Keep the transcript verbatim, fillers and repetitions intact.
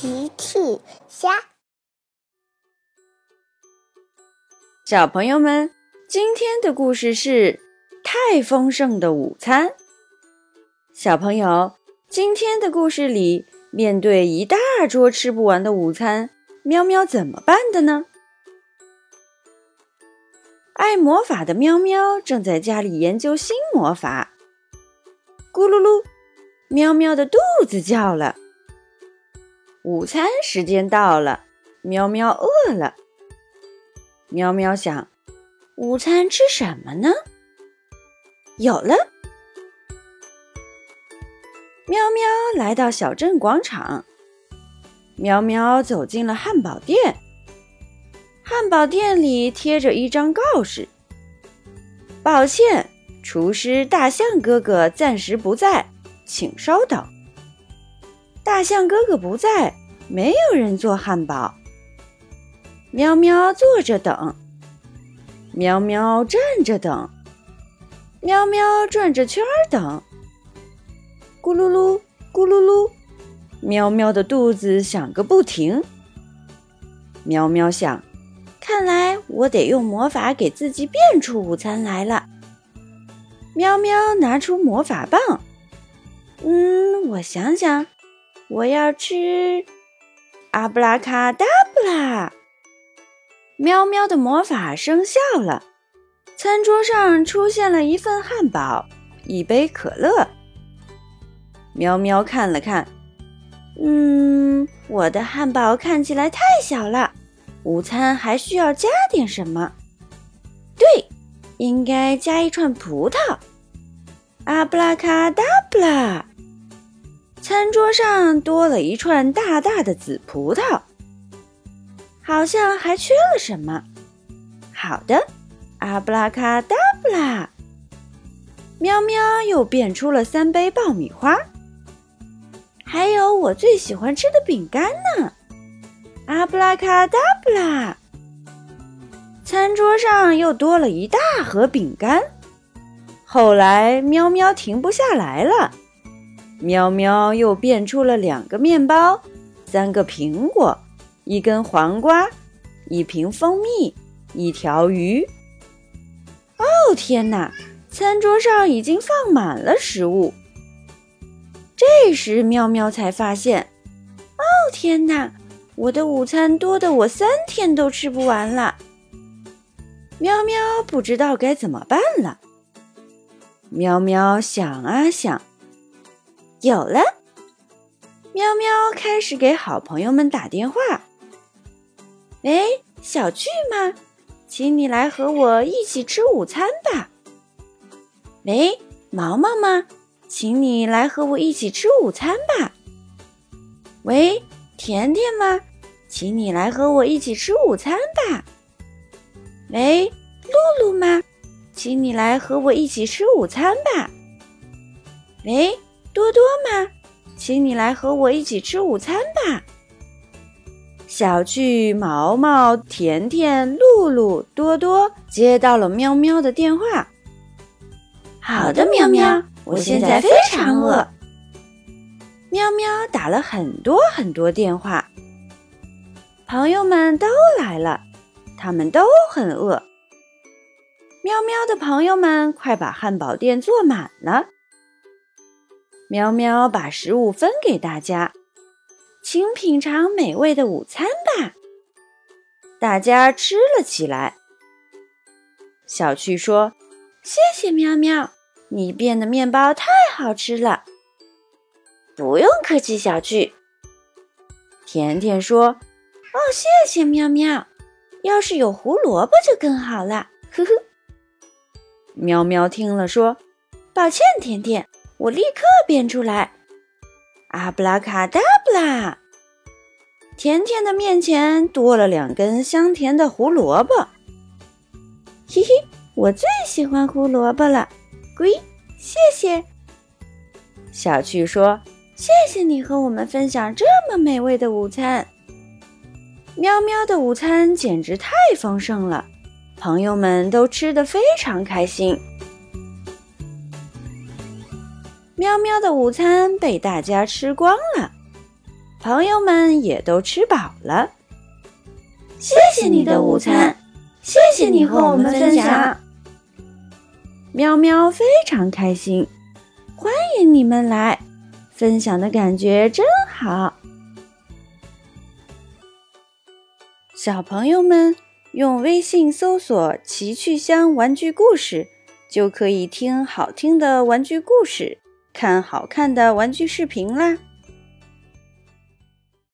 奇趣虾。小朋友们，今天的故事是太丰盛的午餐。小朋友，今天的故事里，面对一大桌吃不完的午餐，喵喵怎么办的呢？爱魔法的喵喵正在家里研究新魔法。咕噜噜，喵喵的肚子叫了。午餐时间到了，喵喵饿了。喵喵想，午餐吃什么呢？有了！喵喵来到小镇广场。喵喵走进了汉堡店。汉堡店里贴着一张告示：抱歉，厨师大象哥哥暂时不在，请稍等。大象哥哥不在，没有人做汉堡。喵喵坐着等，喵喵站着等，喵喵转着圈等。咕噜噜，咕噜噜，喵喵的肚子响个不停。喵喵想，看来我得用魔法给自己变出午餐来了。喵喵拿出魔法棒，嗯，我想想，我要吃阿布拉卡达布拉。喵喵的魔法生效了，餐桌上出现了一份汉堡，一杯可乐。喵喵看了看，嗯，我的汉堡看起来太小了。午餐还需要加点什么？对，应该加一串葡萄。阿布拉卡达布拉！餐桌上多了一串大大的紫葡萄，好像还缺了什么。好的，阿布拉卡达布拉！喵喵又变出了三杯爆米花，还有我最喜欢吃的饼干呢。阿布拉卡达布拉！餐桌上又多了一大盒饼干。后来喵喵停不下来了，喵喵又变出了两个面包，三个苹果，一根黄瓜，一瓶蜂蜜，一条鱼。哦天哪，餐桌上已经放满了食物。这时喵喵才发现，哦天哪，我的午餐多得我三天都吃不完了。喵喵不知道该怎么办了。喵喵想啊想，有了！喵喵开始给好朋友们打电话。喂，小趣吗？请你来和我一起吃午餐吧。喂，毛毛吗？请你来和我一起吃午餐吧。喂，甜甜吗？请你来和我一起吃午餐吧。喂，露露吗？请你来和我一起吃午餐吧。喂，多多吗？请你来和我一起吃午餐吧。小趣、毛毛、甜甜、露露、多多接到了喵喵的电话。好的，喵喵，我现在非常饿。喵喵打了很多很多电话，朋友们都来了。他们都很饿。喵喵的朋友们快把汉堡店坐满了。喵喵把食物分给大家，请品尝美味的午餐吧。大家吃了起来。小趣说：谢谢喵喵，你变的面包太好吃了。不用客气，小趣。甜甜说：哦，谢谢喵喵。要是有胡萝卜就更好了，呵呵。喵喵听了说：抱歉，甜甜，我立刻变出来。阿布拉卡达布拉！甜甜的面前多了两根香甜的胡萝卜。嘿嘿，我最喜欢胡萝卜了。龟，谢谢。小趣说：谢谢你和我们分享这么美味的午餐。喵喵的午餐简直太丰盛了，朋友们都吃得非常开心。喵喵的午餐被大家吃光了，朋友们也都吃饱了。谢谢你的午餐，谢谢你和我们分享。喵喵非常开心，欢迎你们来，分享的感觉真好。小朋友们用微信搜索奇趣箱玩具故事，就可以听好听的玩具故事，看好看的玩具视频啦。